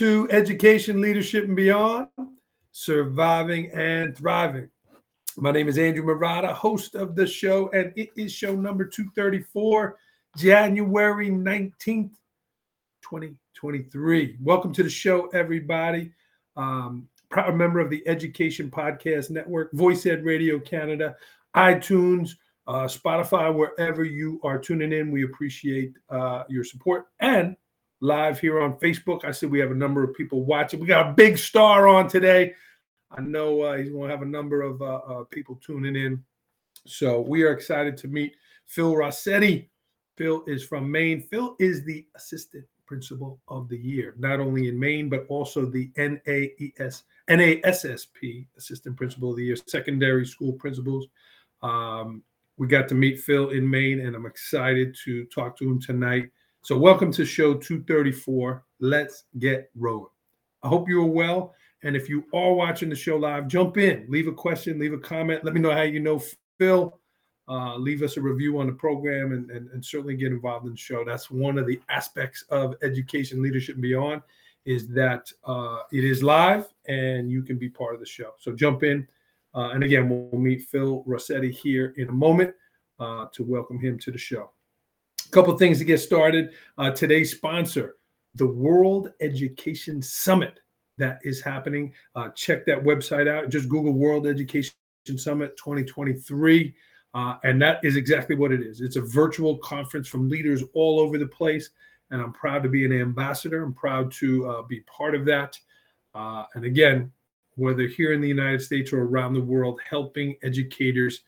Welcome to Education, Leadership, and Beyond, Surviving and Thriving. My name is Andrew Murata, host of the show, and it is show number 234, January 19th, 2023. Welcome to the show, everybody. Proud member of the Education Podcast Network, VoiceEd Radio Canada, iTunes, Spotify, wherever you are tuning in. We appreciate your support. And live here on Facebook, I see we have a number of people watching. We got a big star on today. I know he's going to have a number of people tuning in. So we are excited to meet Phil Rossetti. Phil is from Maine. Phil is the Assistant Principal of the Year, not only in Maine, but also the NASSP, Assistant Principal of the Year, Secondary School Principals. We got to meet Phil in Maine, and I'm excited to talk to him tonight. So welcome to show 234. Let's get rolling. I hope you're well. And if you are watching the show live, jump in, leave a question, leave a comment. Let me know how you know Phil. Leave us a review on the program and certainly get involved in the show. That's one of the aspects of Education, Leadership, and Beyond is that it is live and you can be part of the show. So jump in. And again, we'll meet Phil Rossetti here in a moment to welcome him to the show. A couple of things to get started. Today's sponsor, the World Education Summit that is happening. Check that website out. Just Google World Education Summit 2023. And that is exactly what it is. It's a virtual conference from leaders all over the place. And I'm proud to be an ambassador. I'm proud to be part of that. And again, whether here in the United States or around the world, helping educators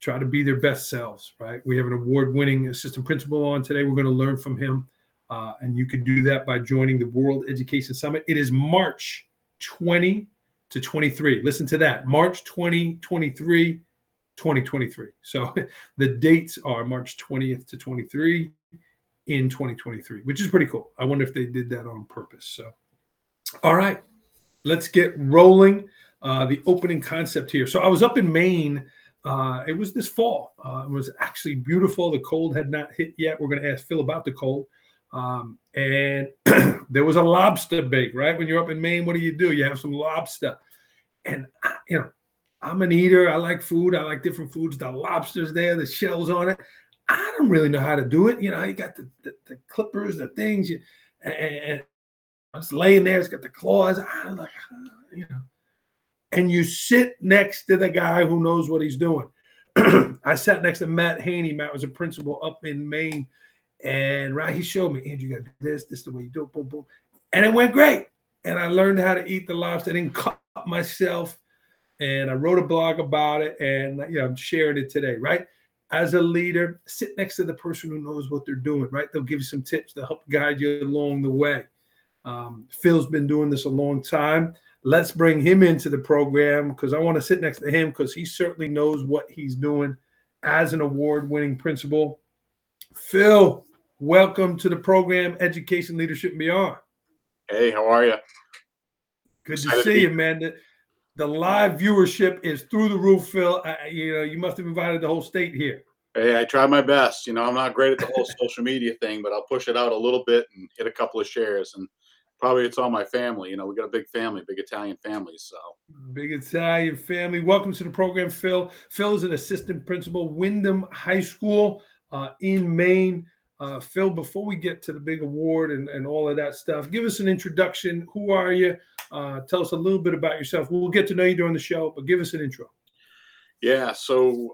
try to be their best selves, right? We have an award-winning assistant principal on today. We're going to learn from him. And you can do that by joining the World Education Summit. It is March 20 to 23. Listen to that. March 20, 23, 2023. So the dates are March 20th to 23 in 2023, which is pretty cool. I wonder if they did that on purpose. So, all right, let's get rolling. The opening concept here. So I was up in Maine. It was this fall. It was actually beautiful. The cold had not hit yet. We're going to ask Phil about the cold. And there was a lobster bake, right? When you're up in Maine, what do? You have some lobster. And, I'm an eater. I like food. I like different foods. The lobster's there, the shell's on it. I don't really know how to do it. You know, you got the clippers, the things, and it's laying there. It's got the claws. I'm like, And you sit next to the guy who knows what he's doing. I sat next to Matt Haney. Matt was a principal up in Maine. And right, he showed me, Andrew, you got to do this. This is the way you do it. Boom, boom. And it went great. And I learned how to eat the lobster. I didn't cut myself. And I wrote a blog about it, and I'm sharing it today, right? As a leader, sit next to the person who knows what they're doing, right? They'll give you some tips to help guide you along the way. Phil's been doing this a long time. Let's bring him into the program because I want to sit next to him because he certainly knows what he's doing as an award-winning principal. Phil, welcome to the program, Education, Leadership, and Beyond. Hey, how are you? Good to see you, man. The live viewership is through the roof, Phil. You must have invited the whole state here. Hey, I try my best. I'm not great at the whole social media thing, but I'll push it out a little bit and hit a couple of shares. And probably it's all my family. We got a big family, big Italian family. So big Italian family. Welcome to the program, Phil. Phil is an assistant principal, Windham High School in Maine. Phil, before we get to the big award and all of that stuff, give us an introduction. Who are you? Tell us a little bit about yourself. We'll get to know you during the show, but give us an intro. Yeah, so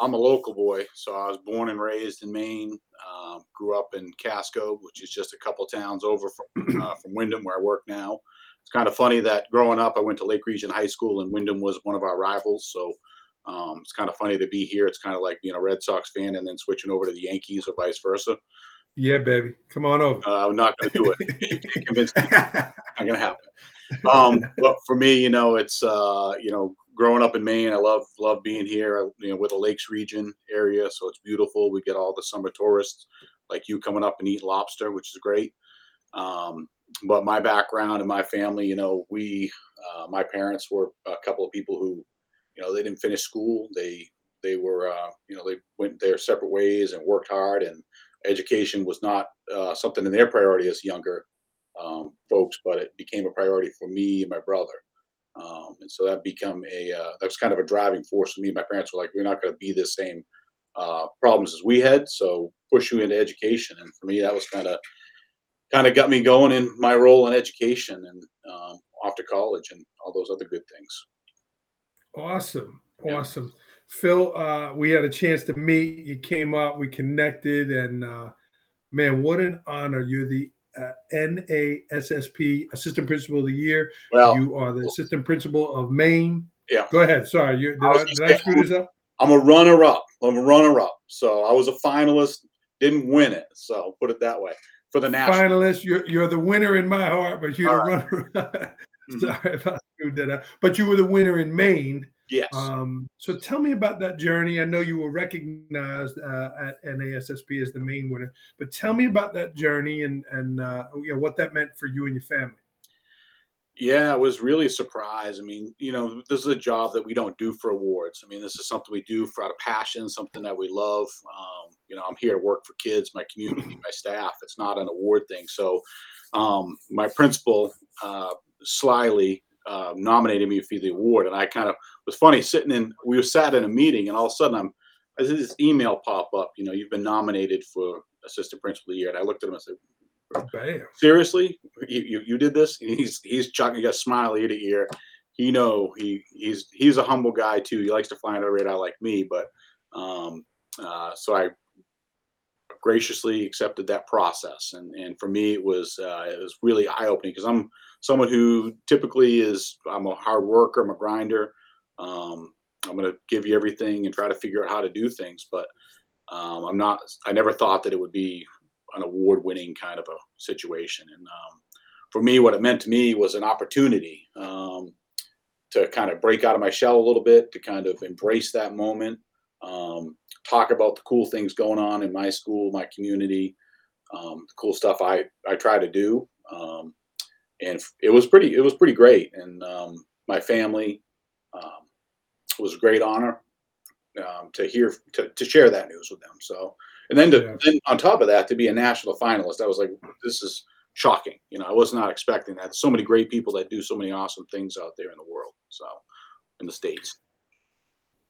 I'm a local boy. So I was born and raised in Maine. Grew up in Casco, which is just a couple towns over from Windham, where I work now. It's kind of funny that growing up, I went to Lake Region High School, and Windham was one of our rivals. So it's kind of funny to be here. It's kind of like being a Red Sox fan and then switching over to the Yankees or vice versa. Yeah, baby. Come on over. I'm not going to do it. You convinced me. Not going to happen. But for me, it's, growing up in Maine, I love being here, with the Lakes region area. So it's beautiful. We get all the summer tourists like you coming up and eat lobster, which is great. But my background and my family, my parents were a couple of people who, they didn't finish school. They were, they went their separate ways and worked hard, and education was not something in their priority as younger folks, but it became a priority for me and my brother. And so that became that was kind of a driving force for me. My parents were like, we're not going to be the same problems as we had, so push you into education. And for me, that was kind of got me going in my role in education and off to college and all those other good things. Awesome. Yeah. Awesome. Phil, we had a chance to meet. You came up, we connected, and man, what an honor. You're the NASSP Assistant Principal of the Year. Well, you are the Assistant Principal of Maine. Yeah. Go ahead. Sorry. Did I screw this up? I'm a runner-up. So I was a finalist, didn't win it. So put it that way. For the national. Finalist, you're the winner in my heart, but you're the runner-up. Sorry if I screwed that up. But you were the winner in Maine. Yes. So tell me about that journey. I know you were recognized at NASSP as the main winner, but tell me about that journey and you know, what that meant for you and your family. Yeah, I was really surprised. I mean, you know, this is a job that we don't do for awards. I mean, this is something we do for out of passion, something that we love. You know, I'm here to work for kids, my community, my staff. It's not an award thing. So my principal slyly nominated me for the award, and I kind of was funny we were sat in a meeting, and all of a sudden I see this email pop up, you know, you've been nominated for Assistant Principal of the Year. And I looked at him and said, Bam. Seriously, you did this? And he's chucking, he got a smile ear to ear. You know, he's a humble guy too. He likes to fly under the radar like me, but so I graciously accepted that process, and for me it was really eye-opening, because I'm someone who typically I'm a hard worker, I'm a grinder, I'm going to give you everything and try to figure out how to do things, but I never thought that it would be an award-winning kind of a situation, and for me what it meant to me was an opportunity to kind of break out of my shell a little bit, to kind of embrace that moment, talk about the cool things going on in my school, my community, the cool stuff I try to do. And it was pretty great. And my family, it was a great honor to share that news with them. So, and then then on top of that, to be a national finalist, I was like, this is shocking. You know, I was not expecting that. So many great people that do so many awesome things out there in the world. So in the States.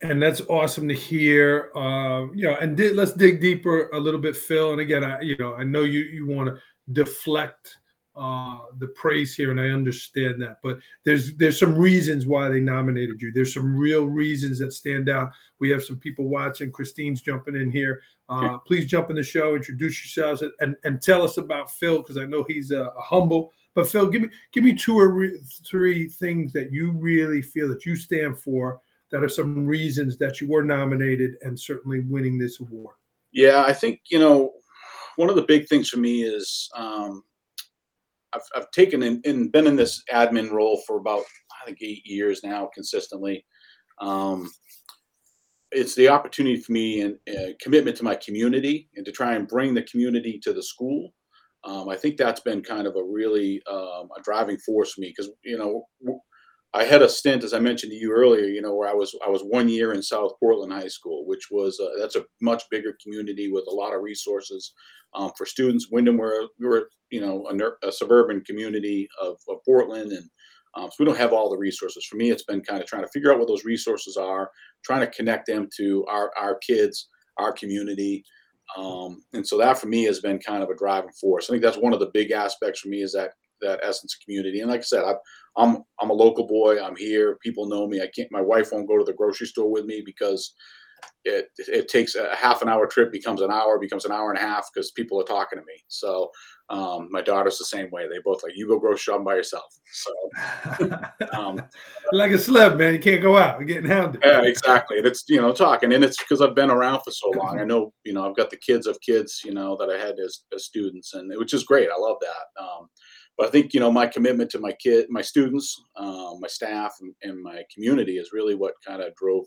And that's awesome to hear, you know, and let's dig deeper a little bit, Phil. And again, I know you want to deflect the praise here, and I understand that. But there's some reasons why they nominated you. There's some real reasons that stand out. We have some people watching. Christine's jumping in here. Please jump in the show, introduce yourselves, and tell us about Phil, because I know he's a humble. But Phil, give me two or three things that you really feel that you stand for, that are some reasons that you were nominated and certainly winning this award. Yeah, I think, you know, one of the big things for me is I've taken and been in this admin role for about, I think, 8 years now consistently. It's the opportunity for me and commitment to my community and to try and bring the community to the school. I think that's been kind of a really a driving force for me, because, you know, I had a stint, as I mentioned to you earlier, you know, where I was 1 year in South Portland High School, which was that's a much bigger community with a lot of resources for students. Windham, we were you know, a suburban community of Portland, and so we don't have all the resources. For me, it's been kind of trying to figure out what those resources are, trying to connect them to our kids, our community, and so that for me has been kind of a driving force. I think that's one of the big aspects for me, is that essence of community. And like I said, I'm a local boy. I'm here. People know me. I can't. My wife won't go to the grocery store with me because it takes a half an hour trip, becomes an hour and a half, because people are talking to me. So my daughter's the same way. They both like, you go grocery shopping by yourself. So like a slug, man. You can't go out. We're getting hounded. Yeah, exactly. And it's, you know, talking, and it's because I've been around for so long. I know, you know, I've got the kids of kids, you know, that I had as students, and which is great. I love that. But I think, you know, my commitment to my students, my staff, and my community is really what kind of drove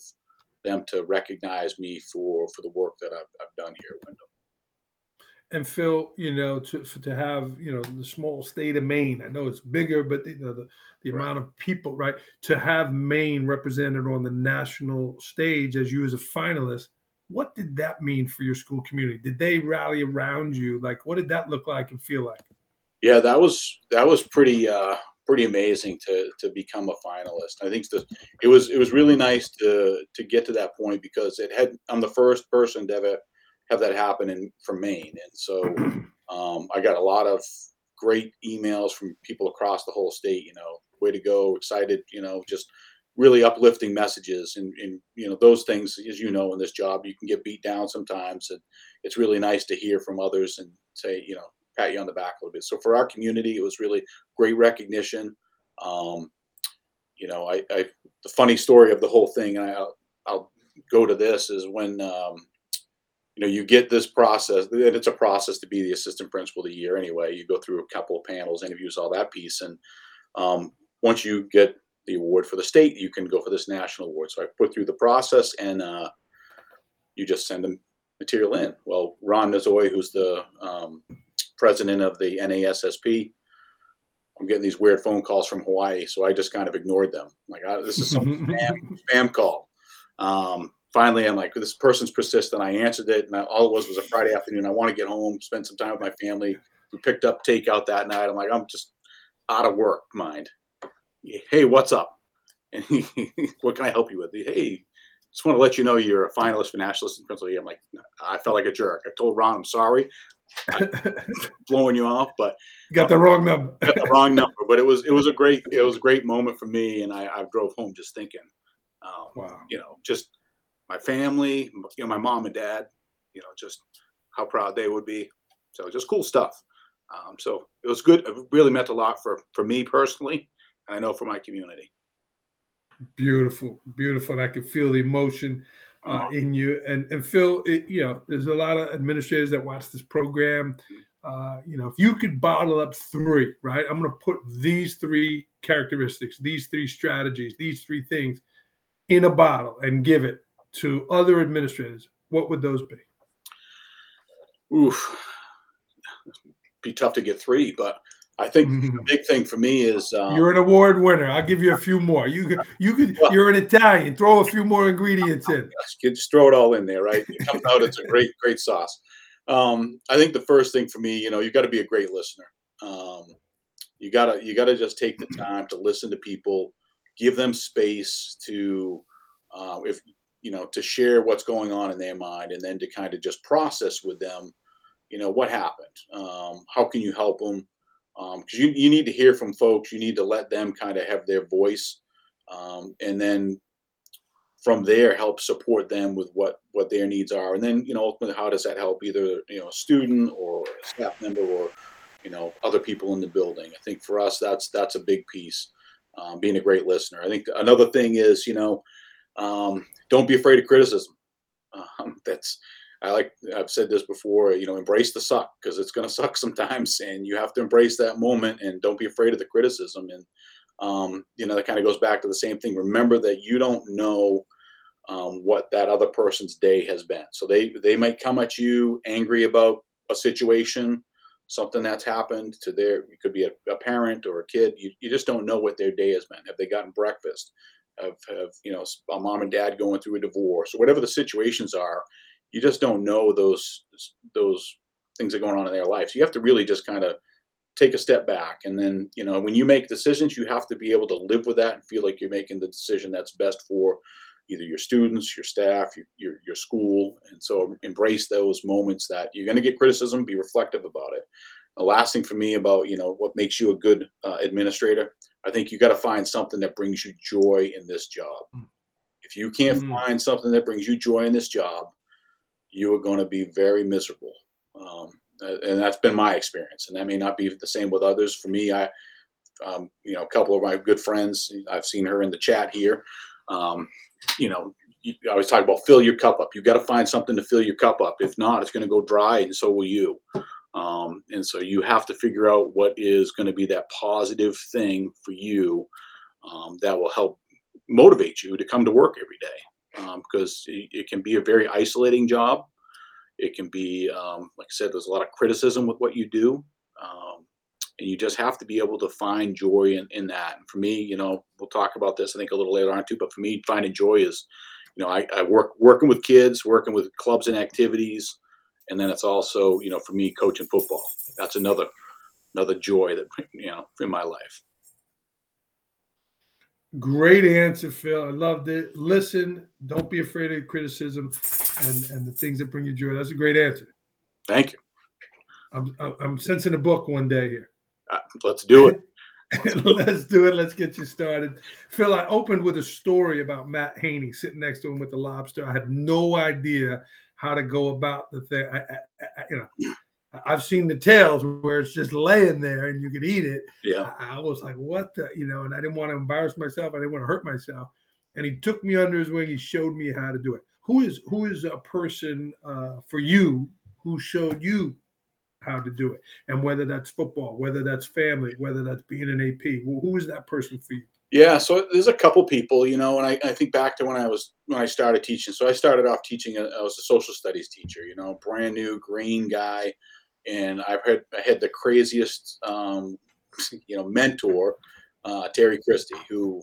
them to recognize me for the work that I've done here at Windham. And Phil, you know, to have, you know, the small state of Maine, I know it's bigger, but you know, the right amount of people, right, to have Maine represented on the national stage as you as a finalist, what did that mean for your school community? Did they rally around you? Like, what did that look like and feel like? yeah, that was pretty amazing to become a finalist. I think it was really nice to get to that point, because I'm the first person to ever have that happen from Maine, and so I got a lot of great emails from people across the whole state. Way to go, excited. Just really uplifting messages, and those things, as in this job, you can get beat down sometimes, and it's really nice to hear from others and say, pat you on the back a little bit. So for our community, it was really great recognition. The funny story of the whole thing, and I'll go to this, is when you get this process, and it's a process to be the assistant principal of the year anyway. You go through a couple of panels, interviews, all that piece, and once you get the award for the state, you can go for this national award. So I put through the process, and you just send the material in. Well, Ronn Nozoe, who's the president of the NASSP, I'm getting these weird phone calls from Hawaii, so I just kind of ignored them. I'm like, this is some spam call. Finally, I'm like, this person's persistent. I answered it, and all it was a Friday afternoon. I want to get home, spend some time with my family. We picked up takeout that night. I'm like, I'm just out of work, mind. Hey, what's up? And what can I help you with? Hey, just want to let you know you're a finalist for National Assistant Principal. I'm like, I felt like a jerk. I told Ronn, I'm sorry. I'm blowing you off, but you got the wrong number. Got the wrong number. But it was a great moment for me, and I drove home just thinking, wow. Just my family, my mom and dad, just how proud they would be. So just cool stuff. So it was good. It really meant a lot for me personally. I know, for my community. Beautiful, beautiful. And I can feel the emotion in you. And Phil, there's a lot of administrators that watch this program. If you could bottle up three, right? I'm going to put these three characteristics, these three strategies, these three things in a bottle and give it to other administrators. What would those be? Oof. Be tough to get three, but I think the big thing for me is you're an award winner. I'll give you a few more. You could you're an Italian. Throw a few more ingredients in. Just throw it all in there, right? It comes out. It's a great sauce. I think the first thing for me, you got to be a great listener. You gotta just take the time to listen to people, give them space to to share what's going on in their mind, and then to kind of just process with them, what happened, how can you help them. Because you need to hear from folks. You need to let them kind of have their voice, and then from there help support them with what their needs are. And then ultimately, how does that help either a student or a staff member or other people in the building? I think for us that's a big piece, being a great listener. I think another thing is don't be afraid of criticism. I've said this before, embrace the suck, because it's going to suck sometimes, and you have to embrace that moment and don't be afraid of the criticism. And, that kind of goes back to the same thing. Remember that you don't know what that other person's day has been. So they might come at you angry about a situation, something that's happened to it could be a parent or a kid. You just don't know what their day has been. Have they gotten breakfast? Have a mom and dad going through a divorce, or whatever the situations are. You just don't know those things that are going on in their life. So you have to really just kind of take a step back. And then, when you make decisions, you have to be able to live with that and feel like you're making the decision that's best for either your students, your staff, your school. And so embrace those moments that you're going to get criticism, be reflective about it. The last thing for me about, what makes you a good administrator, I think you got to find something that brings you joy in this job. If you can't find something that brings you joy in this job, you are going to be very miserable. And that's been my experience. And that may not be the same with others. For me, a couple of my good friends, I've seen her in the chat here. I always talk about fill your cup up. You got to find something to fill your cup up. If not, it's going to go dry, and so will you. And so you have to figure out what is going to be that positive thing for you that will help motivate you to come to work every day. Because it can be a very isolating job. It can be, like I said, there's a lot of criticism with what you do. And you just have to be able to find joy in that. And for me, we'll talk about this, I think, a little later on too, but for me, finding joy is, I working with kids, working with clubs and activities. And then it's also, for me, coaching football. That's another another joy that, you know, in my life. Great answer, Phil. I loved it. Listen, don't be afraid of criticism and the things that bring you joy. That's a great answer. Thank you. I'm sensing a book one day here. Let's do it. Let's do it. Let's get you started. Phil, I opened with a story about Matt Haney sitting next to him with the lobster. I had no idea how to go about the thing. I've seen the tales where it's just laying there and you could eat it. Yeah. I was like, what the, you know, and I didn't want to embarrass myself. I didn't want to hurt myself. And he took me under his wing. He showed me how to do it. Who is a person for you who showed you how to do it? And whether that's football, whether that's family, whether that's being an AP, who is that person for you? Yeah. So there's a couple people, you know, and I think back to when I started teaching. So I started off teaching, I was a social studies teacher, you know, brand new green guy. And I had the craziest, you know, mentor, Terry Christie, who,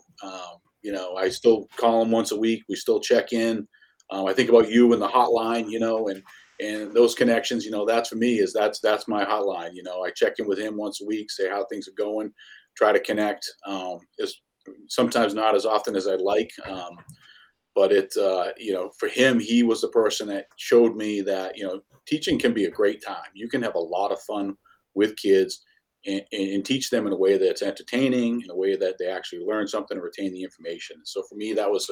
you know, I still call him once a week. We still check in. I think about you and the hotline, you know, and those connections, you know, that's for me is that's my hotline. You know, I check in with him once a week, say how things are going, try to connect. It's sometimes not as often as I'd like. But it, you know, for him, he was the person that showed me that, you know, teaching can be a great time. You can have a lot of fun with kids and teach them in a way that's entertaining, in a way that they actually learn something and retain the information. So for me, that was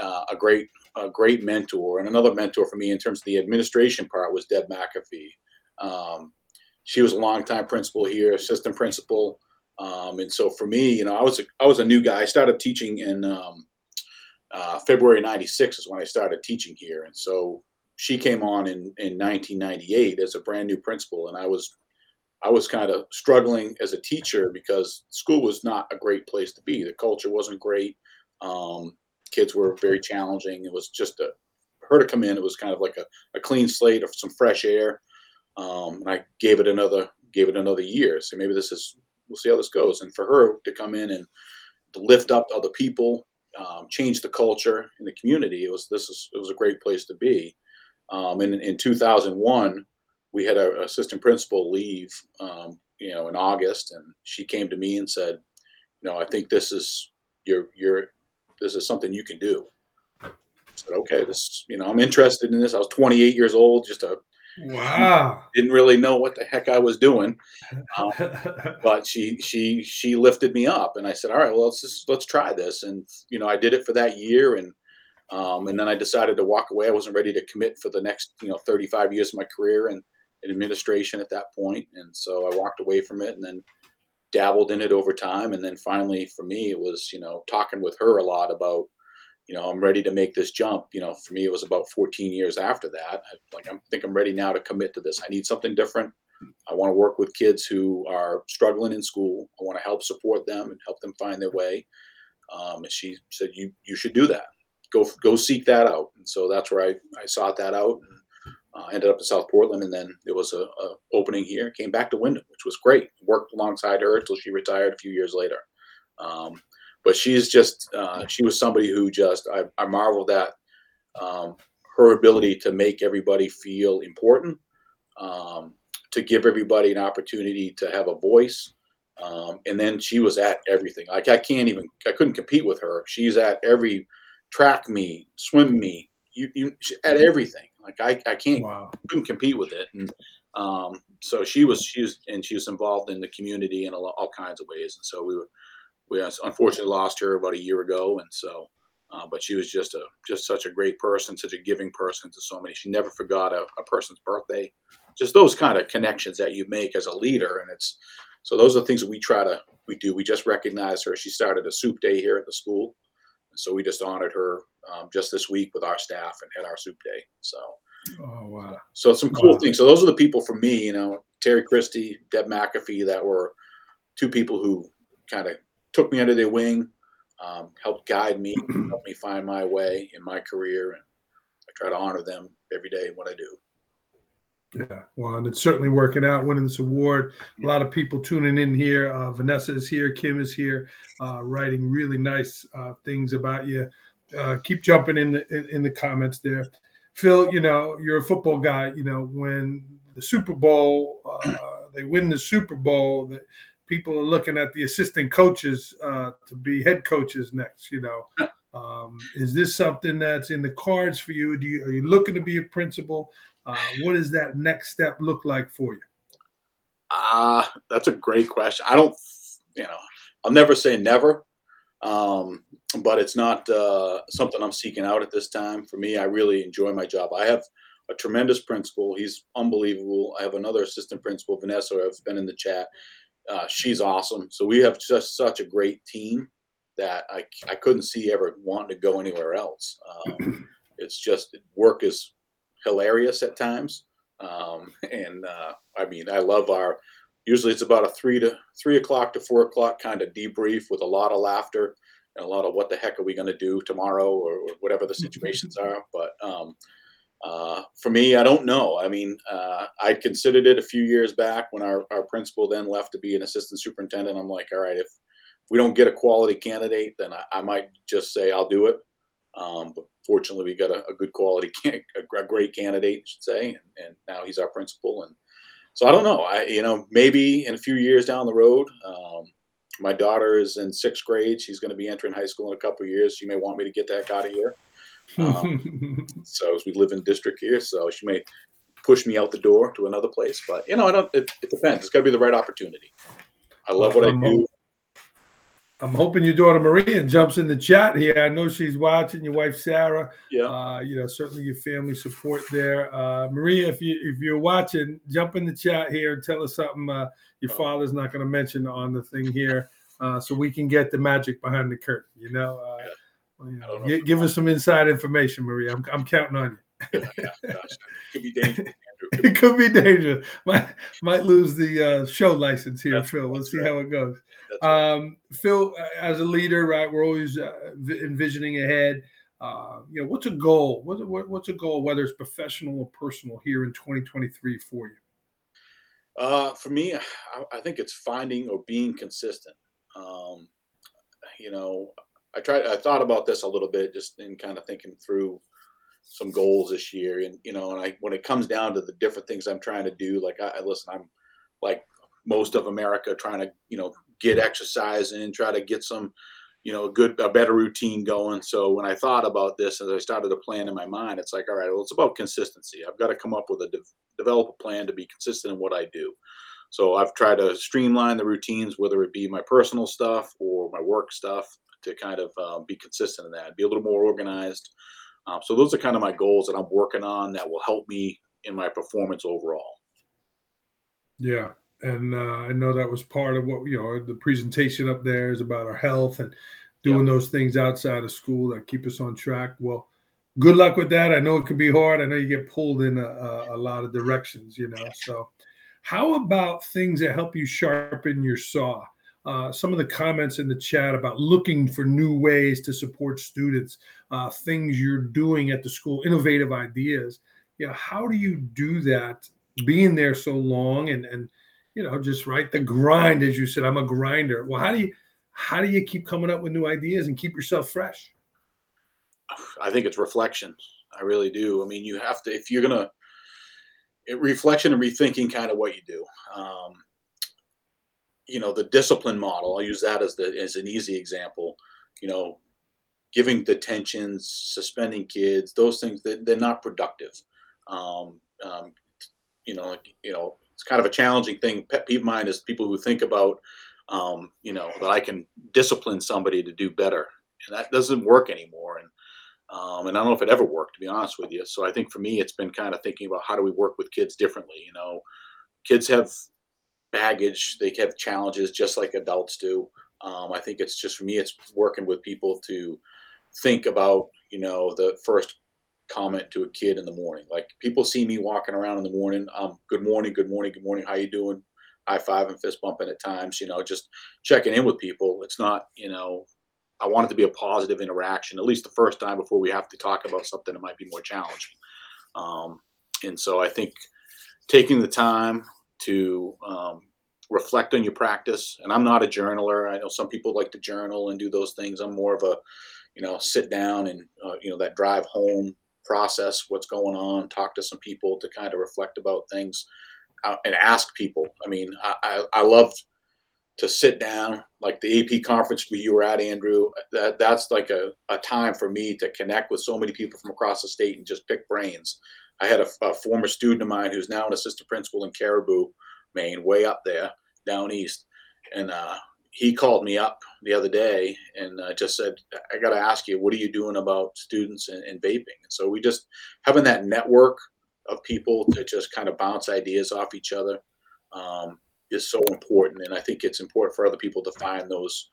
a great mentor. And another mentor for me in terms of the administration part was Deb McAfee. She was a longtime principal here, assistant principal. And so for me, you know, I was a new guy. I started teaching in February 96 is when I started teaching here. And so she came on in 1998 as a brand new principal. And I was kind of struggling as a teacher because school was not a great place to be. The culture wasn't great. Kids were very challenging. It was just for her to come in. It was kind of like a clean slate of some fresh air. And I gave it another year. So maybe we'll see how this goes. And for her to come in and to lift up other people, change the culture in the community. It was a great place to be. And in 2001, we had our assistant principal leave, you know, in August, and she came to me and said, you know, I think this is something you can do. I said, okay, this, you know, I'm interested in this. I was 28 years old, wow. Didn't really know what the heck I was doing. But she lifted me up, and I said, all right, well, let's try this. And, you know, I did it for that year. And then I decided to walk away. I wasn't ready to commit for the next, you know, 35 years of my career in administration at that point. And so I walked away from it and then dabbled in it over time. And then finally for me, it was, you know, talking with her a lot about, you know, I'm ready to make this jump. You know, for me, it was about 14 years after that. I think I'm ready now to commit to this. I need something different. I want to work with kids who are struggling in school. I want to help support them and help them find their way. And she said, you should do that. Go seek that out. And so that's where I sought that out and ended up in South Portland. And then there was a opening here, came back to Windham, which was great. Worked alongside her until she retired a few years later. But she's just, she was somebody who just, I marveled at her ability to make everybody feel important, to give everybody an opportunity to have a voice. And then she was at everything. Like I couldn't compete with her. She's at every track meet, swim meet, at everything. Like I can't, wow. Couldn't compete with it. And so she was involved in the community in all kinds of ways. And so we unfortunately lost her about a year ago, and so, but she was just such a great person, such a giving person to so many. She never forgot a person's birthday. Just those kind of connections that you make as a leader, and it's so those are things that we do. We just recognize her. She started a soup day here at the school, and so we just honored her just this week with our staff and had our soup day. So, oh wow! So some cool things. So those are the people for me, you know, Terry Christie, Deb McAfee, that were two people who kind of took me under their wing, helped guide me, helped me find my way in my career. And I try to honor them every day in what I do. Yeah, well, and it's certainly working out, winning this award. A lot of people tuning in here. Vanessa is here. Kim is here, writing really nice things about you. Keep jumping in the comments there. Phil, you know, you're a football guy. You know, when the Super Bowl they win the Super Bowl, that people are looking at the assistant coaches to be head coaches next, you know. Is this something that's in the cards for you? Are you looking to be a principal? What does that next step look like for you? That's a great question. I don't, you know, I'll never say never, but it's not something I'm seeking out at this time. For me, I really enjoy my job. I have a tremendous principal. He's unbelievable. I have another assistant principal, Vanessa, who I've been in the chat. She's awesome. So we have just such a great team that I couldn't see ever wanting to go anywhere else. It's just work is hilarious at times. I mean, I love our, usually it's about a 3 o'clock to 4 o'clock kind of debrief with a lot of laughter and a lot of what the heck are we going to do tomorrow or whatever the situations are. But, for me, I don't know. I mean, I considered it a few years back when our principal then left to be an assistant superintendent. I'm like, all right, if we don't get a quality candidate, then I might just say I'll do it. But fortunately, we got a good quality, a great candidate, I should say, and now he's our principal. And so I don't know. Maybe in a few years down the road, my daughter is in 6th grade. She's going to be entering high school in a couple of years. She may want me to get the heck out of here. So as we live in district here, so she may push me out the door to another place. But you know, it depends. It's got to be the right opportunity. I love what I do. I'm hoping your daughter Maria jumps in the chat here. I know she's watching. Your wife Sarah. Yeah. Certainly your family support there. Maria, if you're watching, jump in the chat here and tell us something your father's not going to mention on the thing here, so we can get the magic behind the curtain. You know. Yeah. Give us some inside information, Maria. I'm counting on you. Could be dangerous. It could be dangerous. Might lose the show license here, Phil. We'll see how it goes. Phil, as a leader, right? We're always envisioning ahead. What's a goal? What's a goal, whether it's professional or personal, here in 2023 for you? For me, I think it's finding or being consistent. I thought about this a little bit, just in kind of thinking through some goals this year, and when it comes down to the different things I'm trying to do, like I'm like most of America trying to, get exercise and try to get some, a better routine going. So when I thought about this, as I started to plan in my mind, it's like, all right, well, it's about consistency. I've got to come up with a develop a plan to be consistent in what I do. So I've tried to streamline the routines, whether it be my personal stuff or my work stuff, to kind of be consistent in that, be a little more organized. So those are kind of my goals that I'm working on that will help me in my performance overall. Yeah. And I know that was part of what, the presentation up there is about our health and doing those things outside of school that keep us on track. Well, good luck with that. I know it can be hard. I know you get pulled in a lot of directions, so how about things that help you sharpen your saw? Some of the comments in the chat about looking for new ways to support students, things you're doing at the school, innovative ideas. How do you do that, being there so long and just right, the grind, as you said, I'm a grinder. Well, how do you keep coming up with new ideas and keep yourself fresh? I think it's reflection. I really do. I mean, you have to, if you're going to, reflection and rethinking kind of what you do. The discipline model, I'll use that as an easy example, giving detentions, suspending kids, those things that they're not productive. It's kind of a challenging thing. Pet peeve of mine is people who think about, that I can discipline somebody to do better, and that doesn't work anymore. And I don't know if it ever worked, to be honest with you. So I think for me, it's been kind of thinking about how do we work with kids differently? Kids have baggage, they have challenges just like adults do. I think it's just, for me, it's working with people to think about, the first comment to a kid in the morning. Like, people see me walking around in the morning, good morning, good morning, good morning, how you doing? High five and fist bumping at times, just checking in with people. It's not, I want it to be a positive interaction, at least the first time, before we have to talk about something that might be more challenging. And so I think taking the time to reflect on your practice. And I'm not a journaler. I know some people like to journal and do those things. I'm more of a, sit down and, that drive home process, what's going on, talk to some people to kind of reflect about things, and ask people. I mean, I love to sit down, like the AP conference where you were at, Andrew. That's like a time for me to connect with so many people from across the state and just pick brains. I had a former student of mine who's now an assistant principal in Caribou, Maine, way up there, down east. And he called me up the other day and just said, I got to ask you, what are you doing about students and vaping? And so we just having that network of people to just kind of bounce ideas off each other is so important. And I think it's important for other people to find those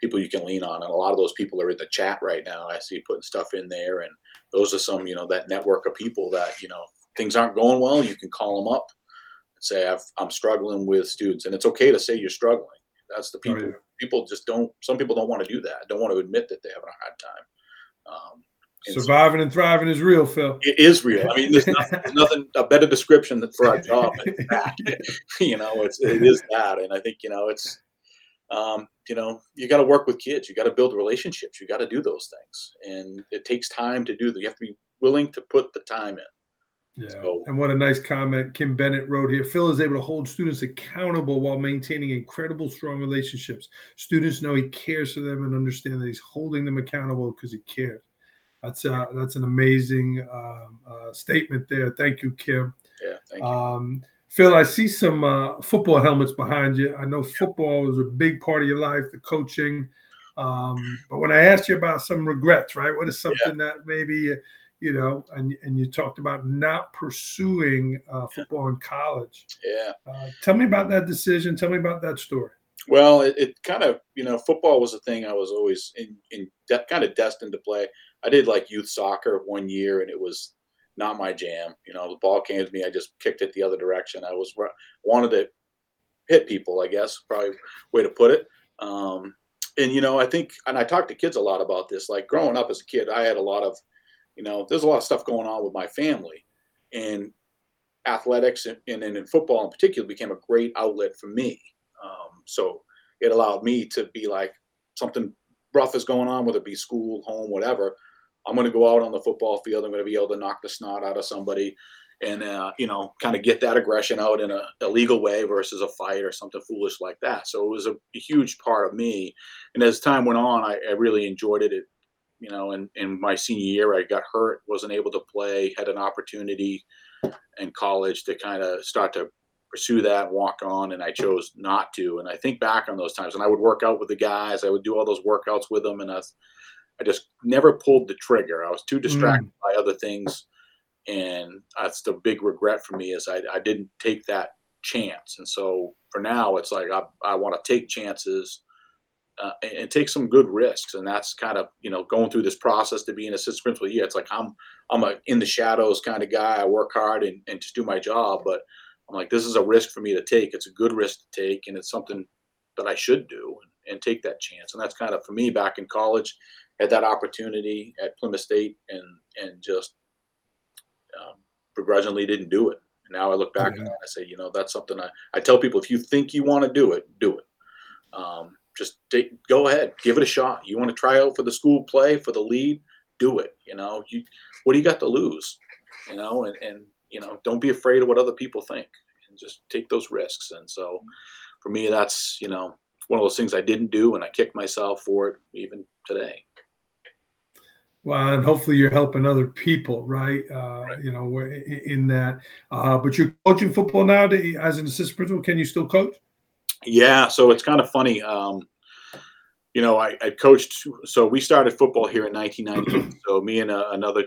people you can lean on. And a lot of those people are in the chat right now. I see putting stuff in there. And those are some, you know, that network of people that, you know, things aren't going well. You can call them up and say, I'm struggling with students. And it's okay to say you're struggling. That's the people. Oh, yeah. People just don't, some people don't want to do that. Don't want to admit that they're having a hard time. Surviving and thriving is real, Phil. It is real. I mean, there's nothing a better description for our job. You know, it is that. And I think, you know, it's, you know, you got to work with kids. You got to build relationships. You got to do those things. And it takes time to do that. You have to be willing to put the time in. Yeah. So, and what a nice comment Kim Bennett wrote here. Phil is able to hold students accountable while maintaining incredible, strong relationships. Students know he cares for them and understand that he's holding them accountable because he cares. That's an amazing statement there. Thank you, Kim. Yeah, thank you. Phil, I see some football helmets behind you. I know football is a big part of your life, the coaching. But when I asked you about some regrets, right, what is something that maybe, you know, and you talked about not pursuing football in college. Yeah. Tell me about that decision. Tell me about that story. Well, it kind of, you know, football was a thing I was always kind of destined to play. I did like youth soccer one year, and it was not my jam. You know, the ball came to me, I just kicked it the other direction. I was wanted to hit people, I guess, probably way to put it. And, you know, I think, and I talk to kids a lot about this, like growing up as a kid, I had a lot of, you know, there's a lot of stuff going on with my family, and athletics and in football in particular became a great outlet for me. So it allowed me to be like, something rough is going on, whether it be school, home, whatever. I'm going to go out on the football field. I'm going to be able to knock the snot out of somebody and, you know, kind of get that aggression out in a legal way versus a fight or something foolish like that. So it was a huge part of me. And as time went on, I really enjoyed it. You know, in my senior year, I got hurt, wasn't able to play, had an opportunity in college to kind of start to pursue that, walk on, and I chose not to. And I think back on those times, and I would work out with the guys. I would do all those workouts with them, and I just never pulled the trigger. I was too distracted by other things, and that's the big regret for me is I didn't take that chance. And so for now, it's like I want to take chances and take some good risks. And that's kind of, you know, going through this process to be an assistant principal. Yeah, it's like I'm a in the shadows kind of guy. I work hard and just do my job, but I'm like, this is a risk for me to take. It's a good risk to take, and it's something that I should do and take that chance. And that's kind of, for me, back in college, had that opportunity at Plymouth State and just begrudgingly didn't do it. And now I look back and I say, you know, that's something I tell people, if you think you want to do it, do it. Just go ahead, give it a shot. You want to try out for the school play, for the lead, do it. You know, what do you got to lose? You know, and you know, don't be afraid of what other people think, and just take those risks. And so for me, that's, you know, one of those things I didn't do, and I kicked myself for it even today. Well, and hopefully you're helping other people, right? You know, in that. But you're coaching football now as an assistant principal. Can you still coach? Yeah, so it's kind of funny. You know, I coached. So we started football here in 1990. So me and another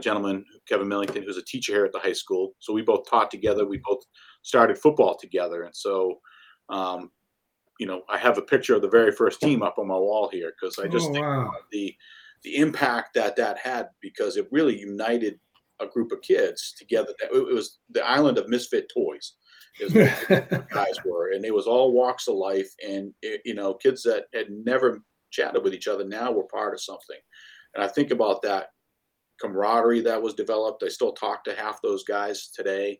gentleman, Kevin Millington, who's a teacher here at the high school. So we both taught together. We both started football together. And so, you know, I have a picture of the very first team up on my wall here, because I just think about the impact that had, because it really united a group of kids together. It was the island of misfit toys is what the guys were. And it was all walks of life. And, you know, kids that had never chatted with each other now were part of something. And I think about that camaraderie that was developed. I still talk to half those guys today.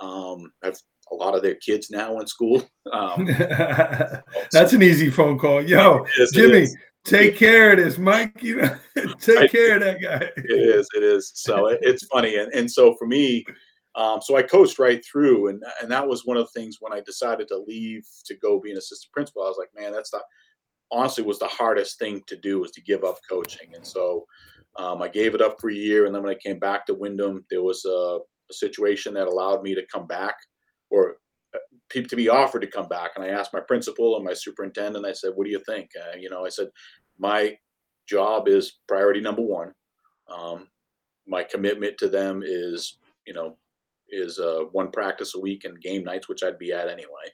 I've a lot of their kids now in school. That's an easy phone call. Yo, yes, Jimmy, take care of this, Mike. You know, take care of that guy. It is. So it's funny. And so for me, So I coached right through, and that was one of the things when I decided to leave to go be an assistant principal. I was like, man, that's not, honestly, was the hardest thing to do, was to give up coaching. And so I gave it up for a year, and then when I came back to Windham, there was a situation that allowed me to come back, or to be offered to come back. And I asked my principal and my superintendent, I said, what do you think? I said, my job is priority number one. My commitment to them is one practice a week and game nights, which I'd be at anyway.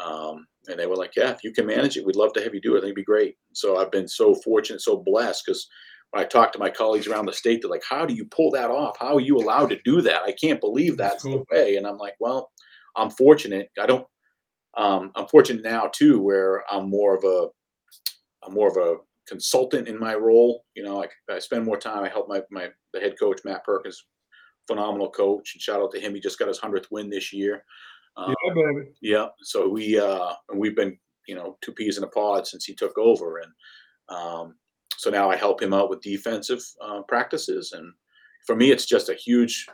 And they were like, yeah, if you can manage it, we'd love to have you do it. I think it'd be great. So I've been so fortunate, so blessed, because when I talk to my colleagues around the state, they're like, how do you pull that off? How are you allowed to do that? I can't believe that's cool. The way. And I'm like, well, I'm fortunate. I'm fortunate now too, where I'm more of a consultant in my role. I spend more time. I help the head coach, Matt Perkins, phenomenal coach, and shout out to him. He just got his 100th win this year. Yeah, baby. Yeah. So we've been, two peas in a pod since he took over. And so now I help him out with defensive practices. And for me, it's just a huge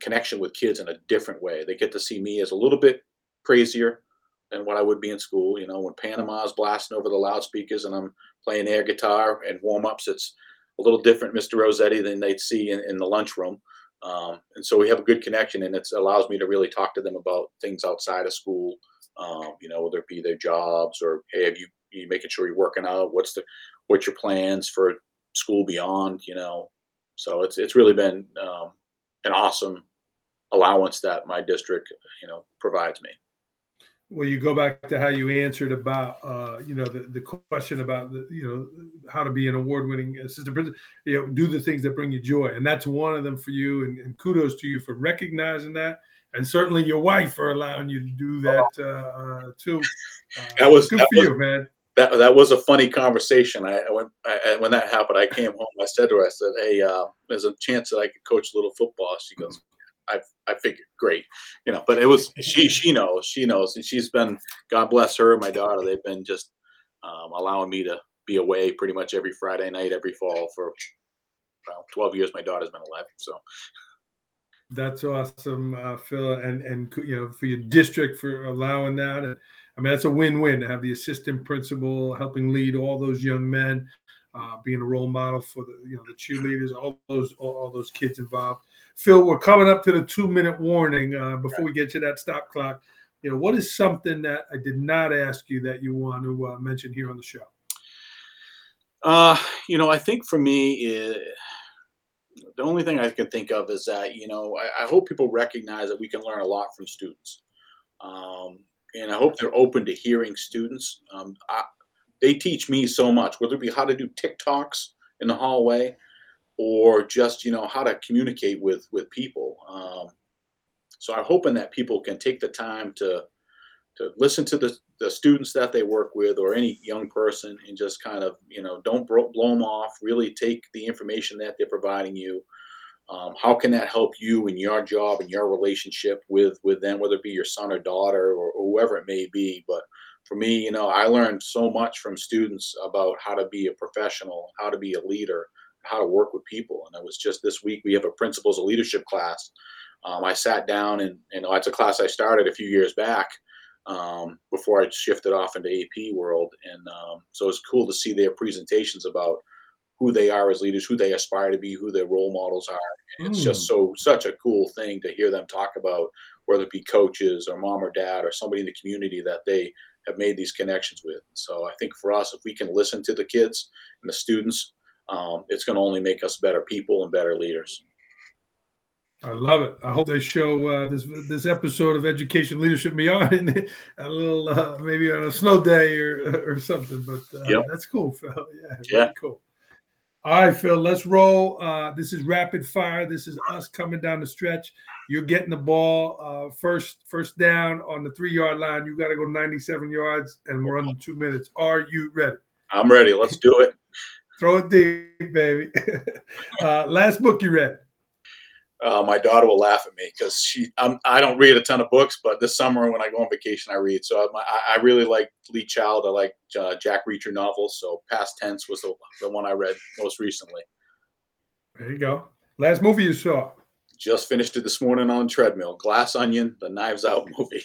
connection with kids in a different way. They get to see me as a little bit crazier than what I would be in school. When Panama's blasting over the loudspeakers and I'm playing air guitar and warm-ups, it's a little different Mr. Rossetti than they'd see in the lunchroom. And so we have a good connection, and it allows me to really talk to them about things outside of school, whether it be their jobs or, hey, are you making sure you're working out? What's your plans for school beyond, So it's really been an awesome allowance that my district, provides me. Well, you go back to how you answered about, the question about, how to be an award-winning assistant principal, do the things that bring you joy. And that's one of them for you. And kudos to you for recognizing that. And certainly your wife for allowing you to do that too. That was good for you, man. That was a funny conversation. When that happened, I came home, I said to her, I said, hey, there's a chance that I could coach a little football. She goes, I figured, great, but it was, she knows, and she's been, God bless her and my daughter. They've been just allowing me to be away pretty much every Friday night, every fall for 12 years. My daughter's been 11. So that's awesome, Phil. And, for your district for allowing that. And I mean, that's a win-win to have the assistant principal helping lead all those young men, being a role model for the, the cheerleaders, all those kids involved. Phil, we're coming up to the 2-minute warning before we get to that stop clock. What is something that I did not ask you that you want to mention here on the show? I think for me, the only thing I can think of is that, I hope people recognize that we can learn a lot from students. And I hope they're open to hearing students. They teach me so much, whether it be how to do TikToks in the hallway, or just, how to communicate with people. So I'm hoping that people can take the time to listen to the students that they work with, or any young person, and just kind of, don't blow them off, really take the information that they're providing you. How can that help you in your job and your relationship with them, whether it be your son or daughter or whoever it may be. But for me, I learned so much from students about how to be a professional, how to be a leader, how to work with people. And it was just this week, we have a principles of leadership class. I sat down and that's a class I started a few years back before I shifted off into AP world. And so it's cool to see their presentations about who they are as leaders, who they aspire to be, who their role models are. And it's just such a cool thing to hear them talk about, whether it be coaches or mom or dad or somebody in the community that they have made these connections with. So I think for us, if we can listen to the kids and the students, it's going to only make us better people and better leaders. I love it. I hope they show this episode of Education Leadership Beyond a little, maybe on a snow day or something. But That's cool, Phil. Yeah. Cool. All right, Phil, let's roll. This is rapid fire. This is us coming down the stretch. You're getting the ball first down on the 3-yard line. You got to go 97 yards, and we're under 2 minutes. Are you ready? I'm ready. Let's do it. Throw it deep, baby. Last book you read? My daughter will laugh at me because I don't read a ton of books, but this summer when I go on vacation, I read. So I really like Lee Child. I like Jack Reacher novels. So Past Tense was the one I read most recently. There you go. Last movie you saw? Just finished it this morning on treadmill. Glass Onion, the Knives Out movie.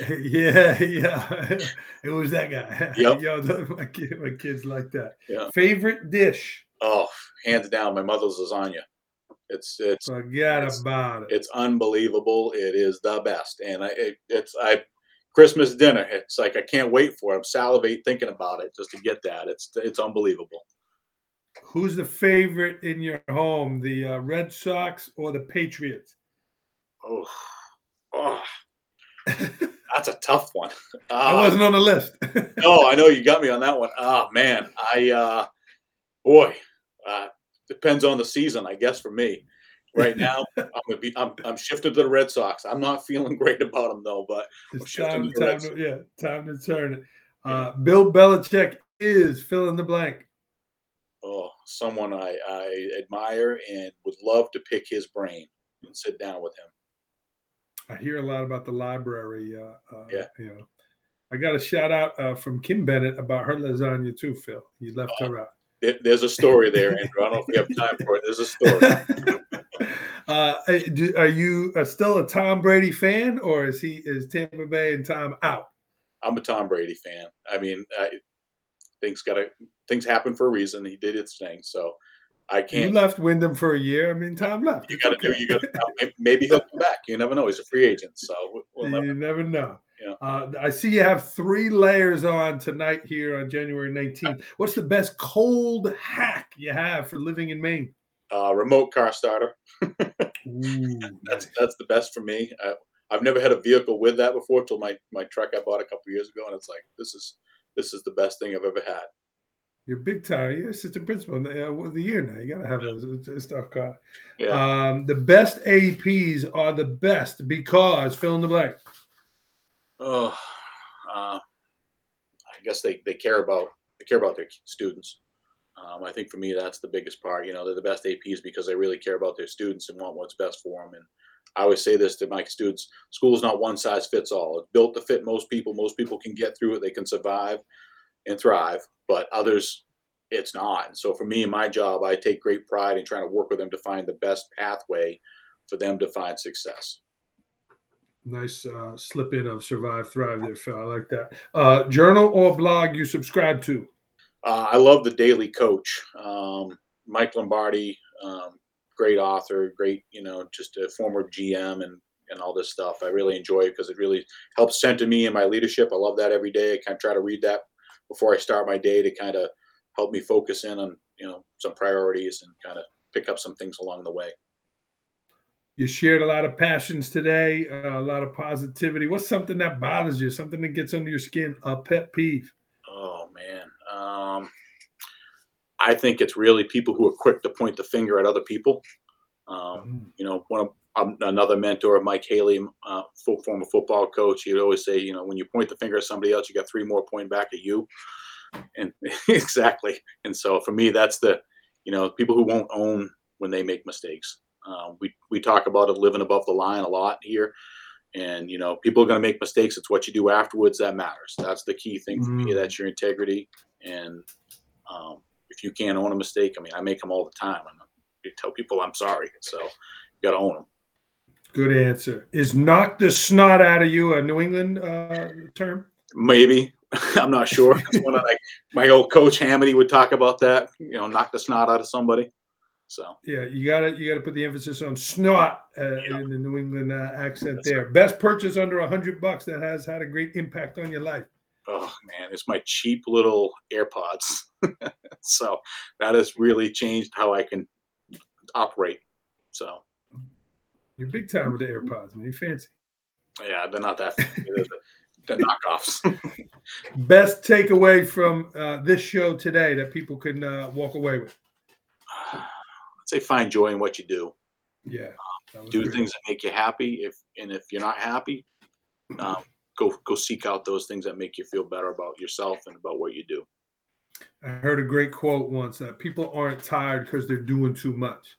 Yeah. It was that guy. Yep. Yo, my kids like that. Yeah. Favorite dish? Oh, hands down, my mother's lasagna. It's Forget about it. It's unbelievable. It is the best, and it's Christmas dinner. It's like I can't wait for it. I salivate thinking about it just to get that. It's unbelievable. Who's the favorite in your home, the Red Sox or the Patriots? Oh, that's a tough one. I wasn't on the list. No, I know you got me on that one. Oh, man. Depends on the season, I guess, for me. Right now, I'm shifted to the Red Sox. I'm not feeling great about them, though, but it's time to turn it. Bill Belichick is fill in the blank. Oh, someone I admire and would love to pick his brain and sit down with him. I hear a lot about the library. I got a shout out from Kim Bennett about her lasagna too, Phil. You left her out. There's a story there, Andrew. I don't know if you have time for it. There's a story. Are you still a Tom Brady fan, or is Tampa Bay and Tom out? I'm a Tom Brady fan. I mean, things happen for a reason. He did his thing, so I can't. You left Windham for a year. I mean, Tom left. You got to. Maybe he'll come back. You never know. He's a free agent, so you never know. Yeah. I see you have 3 layers on tonight here on January 19th. What's the best cold hack you have for living in Maine? Remote car starter. Ooh, that's the best for me. I've never had a vehicle with that before till my truck I bought a couple years ago, and it's like this is the best thing I've ever had. You're big time. You're assistant principal of the year now. You gotta have a stuff car. Yeah. The best APs are the best because fill in the blank. Oh, I guess they care about their students. I think for me, that's the biggest part. You know, they're the best APs because they really care about their students and want what's best for them. And I always say this to my students: school is not one size fits all. It's built to fit most people. Most people can get through it. They can survive and thrive, but others, it's not. And so for me, in my job, I take great pride in trying to work with them to find the best pathway for them to find success. Nice slip in of survive, thrive there, Phil. I like that. Journal or blog you subscribe to? I love The Daily Coach. Mike Lombardi, great author, great, just a former GM and all this stuff. I really enjoy it because it really helps center me in my leadership. I love that every day. I kind of try to read that before I start my day to kind of help me focus in on, some priorities and kind of pick up some things along the way. You shared a lot of passions today, a lot of positivity. What's something that bothers you, something that gets under your skin, a pet peeve? Oh, man. I think it's really people who are quick to point the finger at other people. Another mentor, Mike Haley, former football coach, he'd always say, when you point the finger at somebody else, you got 3 more pointing back at you. And exactly. And so for me, that's the, people who won't own when they make mistakes. We talk about it living above the line a lot here, and people are going to make mistakes. It's what you do afterwards that matters. That's the key thing for me. That's your integrity, and if you can't own a mistake, I make them all the time. I tell people I'm sorry, so you got to own them. Good answer. Is knock the snot out of you a New England term? Maybe. I'm not sure. It's one of my old coach Hamity would talk about that. Knock the snot out of somebody. So yeah, you gotta put the emphasis on snot in the New England accent. That's there. Right. Best purchase under $100 that has had a great impact on your life. Oh man, it's my cheap little AirPods. So that has really changed how I can operate. So you're big time with the AirPods, man. You fancy? Yeah, they're not that fancy. They're knockoffs. Best takeaway from this show today that people can walk away with. Say find joy in what you do. Yeah, do things that make you happy. If you're not happy, go seek out those things that make you feel better about yourself and about what you do. I heard a great quote once that people aren't tired because they're doing too much.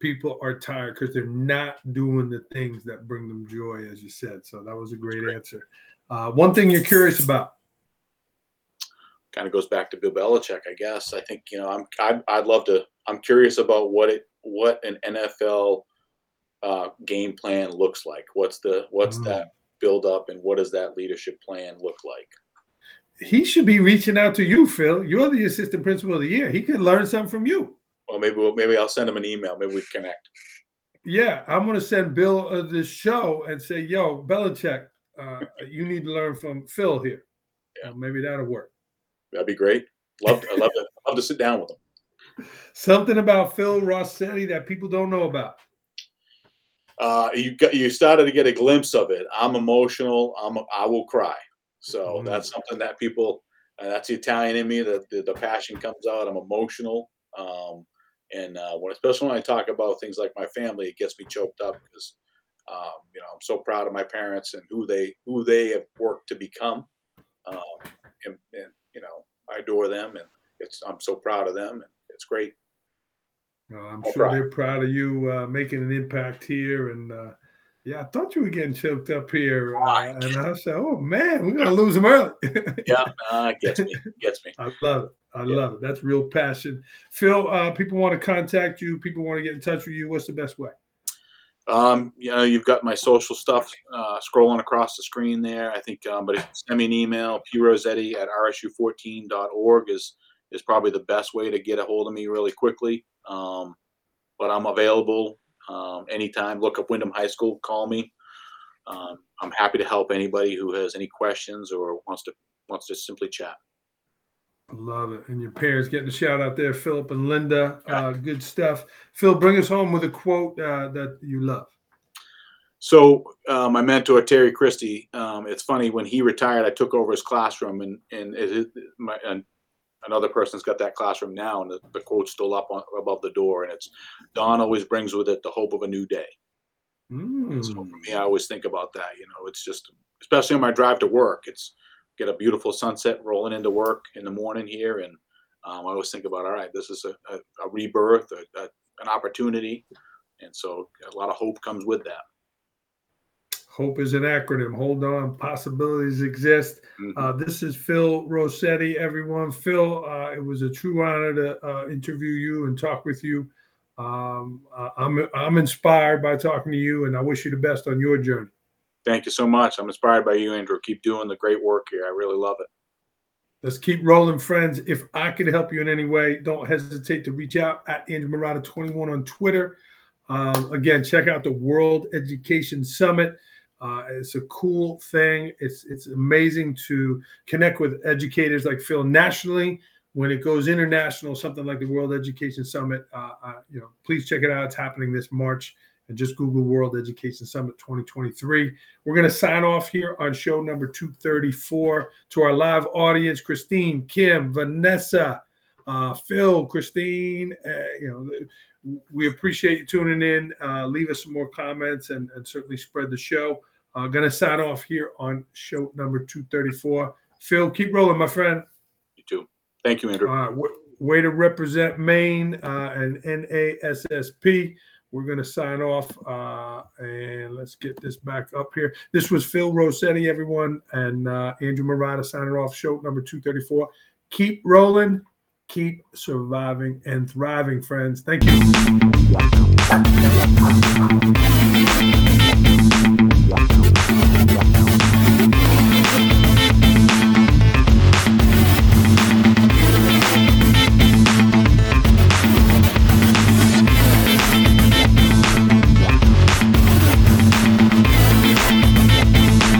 People are tired because they're not doing the things that bring them joy, as you said. So that was a great answer. One thing you're curious about. Kind of goes back to Bill Belichick, I guess. I think I'm curious about what an NFL game plan looks like? What's that build up, and what does that leadership plan look like? He should be reaching out to you, Phil. You're the assistant principal of the year. He could learn something from you. Well, maybe I'll send him an email. Maybe we connect. Yeah, I'm going to send Bill this show and say, yo, Belichick, you need to learn from Phil here. Yeah. Maybe that'll work. That'd be great. Love to sit down with him. Something about Phil Rossetti that people don't know about. You started to get a glimpse of it. I'm emotional. I will cry. So that's something that people, that's the Italian in me, the passion comes out. I'm emotional. Especially when I talk about things like my family, it gets me choked up because, I'm so proud of my parents and who they have worked to become. I adore them, and I'm so proud of them, and it's great. They're proud of you making an impact here. And I thought you were getting choked up here. And I said, oh, man, we're going to lose them early. It gets me. I love it. I love it. That's real passion. Phil, people want to contact you. People want to get in touch with you. What's the best way? You've got my social stuff scrolling across the screen there. I think, but if you send me an email, prosetti@rsu14.org is probably the best way to get a hold of me really quickly. But I'm available anytime. Look up Windham High School, call me. I'm happy to help anybody who has any questions or wants to simply chat. Love it. And your parents getting a shout out there, Philip and Linda. Good stuff. Phil, bring us home with a quote that you love. So my mentor, Terry Christie, it's funny, when he retired, I took over his classroom, and another person's got that classroom now, and the quote's still up above the door, and it's, dawn always brings with it the hope of a new day. So for me, I always think about that. It's just, especially on my drive to work, get a beautiful sunset rolling into work in the morning here. And I always think about, all right, this is a rebirth, an opportunity. And so a lot of hope comes with that. Hope is an acronym. Hold on. Possibilities exist. This is Phil Rossetti, everyone. Phil, it was a true honor to interview you and talk with you. I'm inspired by talking to you, and I wish you the best on your journey. Thank you so much. I'm inspired by you, Andrew. Keep doing the great work here. I really love it. Let's keep rolling, friends. If I could help you in any way, don't hesitate to reach out at Andrew Murata 21 on Twitter. Again, check out the World Education Summit. It's a cool thing. It's amazing to connect with educators like Phil nationally. When it goes international, something like the World Education Summit, please check it out. It's happening this March. And just Google World Education Summit 2023. We're going to sign off here on show number 234 to our live audience, Christine, Kim, Vanessa, Phil, Christine. We appreciate you tuning in. Leave us some more comments and certainly spread the show. Going to sign off here on show number 234. Phil, keep rolling, my friend. You too. Thank you, Andrew. Way to represent Maine and NASSP. We're going to sign off, and let's get this back up here. This was Phil Rossetti, everyone, and Andrew Murata signing off, show number 234. Keep rolling, keep surviving, and thriving, friends. Thank you.